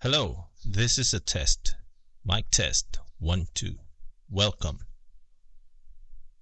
Hello, this is a test. Mic test. 1, 2. Welcome.